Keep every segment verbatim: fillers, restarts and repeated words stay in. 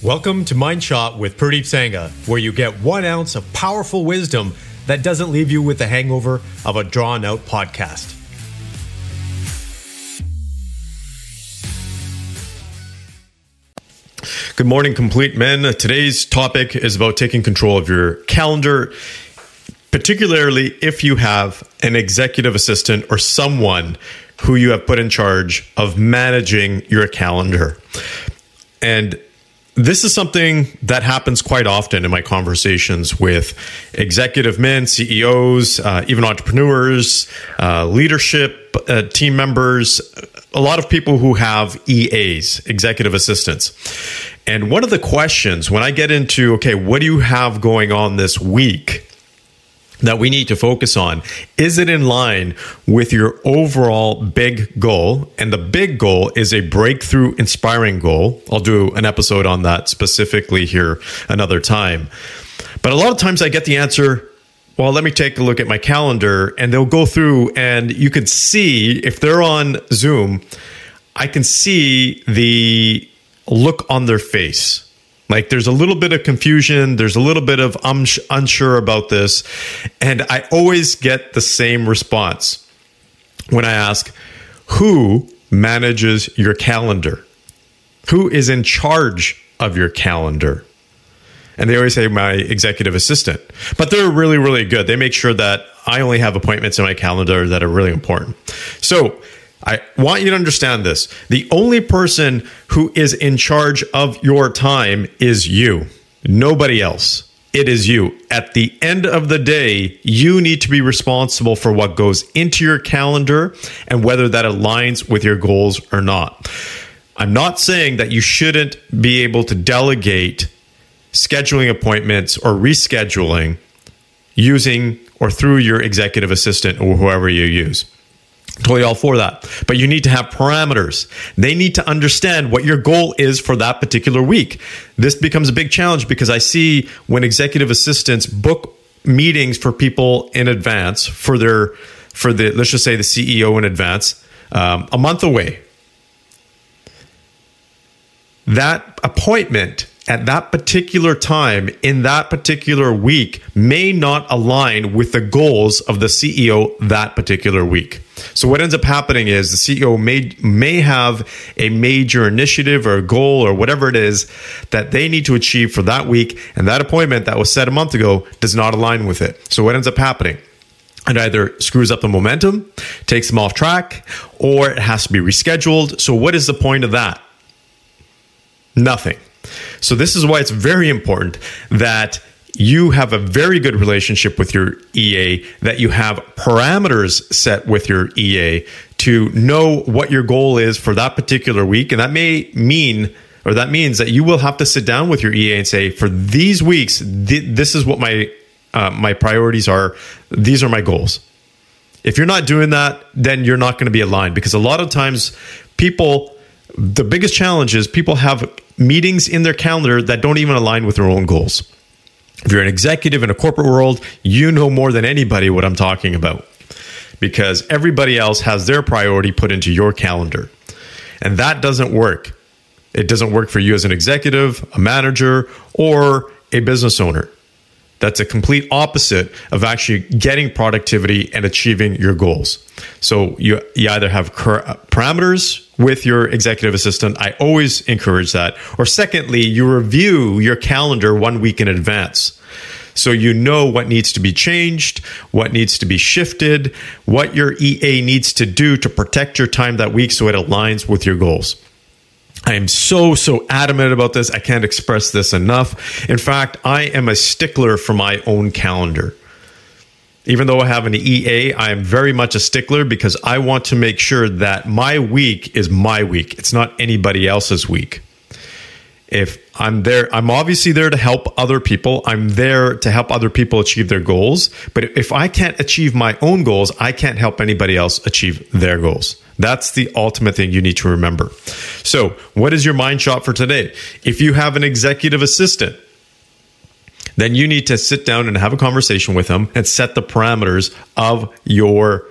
Welcome to Mind Shot with Purdeep Sangha, where you get one ounce of powerful wisdom that doesn't leave you with the hangover of a drawn-out podcast. Good morning, complete men. Today's topic is about taking control of your calendar, particularly if you have an executive assistant or someone who you have put in charge of managing your calendar. And this is something that happens quite often in my conversations with executive men, C E Os, uh, even entrepreneurs, uh, leadership, uh, team members, a lot of people who have E As, executive assistants. And one of the questions when I get into, okay, what do you have going on this week that we need to focus on? Is it in line with your overall big goal? And the big goal is a breakthrough inspiring goal. I'll do an episode on that specifically here another time. But a lot of times I get the answer, well, let me take a look at my calendar, and they'll go through and you could see, if they're on Zoom, I can see the look on their face. Like there's a little bit of confusion. There's a little bit of I'm unsure about this. And I always get the same response when I ask, who manages your calendar? Who is in charge of your calendar? And they always say my executive assistant, but they're really, really good. They make sure that I only have appointments in my calendar that are really important. So I want you to understand this. The only person who is in charge of your time is you. Nobody else. It is you. At the end of the day, you need to be responsible for what goes into your calendar and whether that aligns with your goals or not. I'm not saying that you shouldn't be able to delegate scheduling appointments or rescheduling using or through your executive assistant or whoever you use. Totally all for that. But you need to have parameters. They need to understand what your goal is for that particular week. This becomes a big challenge because I see when executive assistants book meetings for people in advance, for their, for the, let's just say the C E O in advance, um, a month away. That appointment at that particular time in that particular week may not align with the goals of the C E O that particular week. So what ends up happening is the C E O may, may have a major initiative or a goal or whatever it is that they need to achieve for that week, and that appointment that was set a month ago does not align with it. So what ends up happening? It either screws up the momentum, takes them off track, or it has to be rescheduled. So what is the point of that? Nothing. So this is why it's very important that you have a very good relationship with your E A, that you have parameters set with your E A to know what your goal is for that particular week. And that may mean, or that means that you will have to sit down with your E A and say, for these weeks, th- this is what my uh, my priorities are. These are my goals. If you're not doing that, then you're not going to be aligned, because a lot of times people, the biggest challenge is people have meetings in their calendar that don't even align with their own goals. If you're an executive in a corporate world, you know more than anybody what I'm talking about, because everybody else has their priority put into your calendar. And that doesn't work. It doesn't work for you as an executive, a manager, or a business owner. That's a complete opposite of actually getting productivity and achieving your goals. So you, you either have parameters with your executive assistant. I always encourage that. Or secondly, you review your calendar one week in advance. So you know what needs to be changed, what needs to be shifted, what your E A needs to do to protect your time that week so it aligns with your goals. I am so, so adamant about this. I can't express this enough. In fact, I am a stickler for my own calendar. Even though I have an E A, I am very much a stickler because I want to make sure that my week is my week. It's not anybody else's week. If I'm there, I'm obviously there to help other people. I'm there to help other people achieve their goals. But if I can't achieve my own goals, I can't help anybody else achieve their goals. That's the ultimate thing you need to remember. So what is your mind shot for today? If you have an executive assistant, then you need to sit down and have a conversation with them and set the parameters of your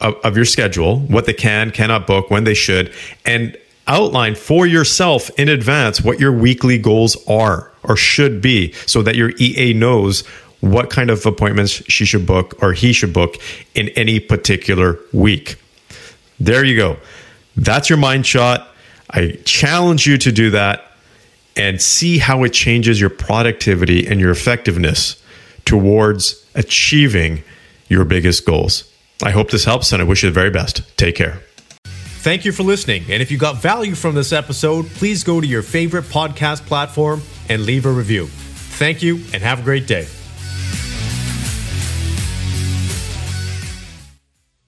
of your schedule, what they can, cannot book, when they should, and outline for yourself in advance what your weekly goals are or should be, so that your E A knows what kind of appointments she should book or he should book in any particular week. There you go. That's your mind shot. I challenge you to do that and see how it changes your productivity and your effectiveness towards achieving your biggest goals. I hope this helps, and I wish you the very best. Take care. Thank you for listening. And if you got value from this episode, please go to your favorite podcast platform and leave a review. Thank you and have a great day.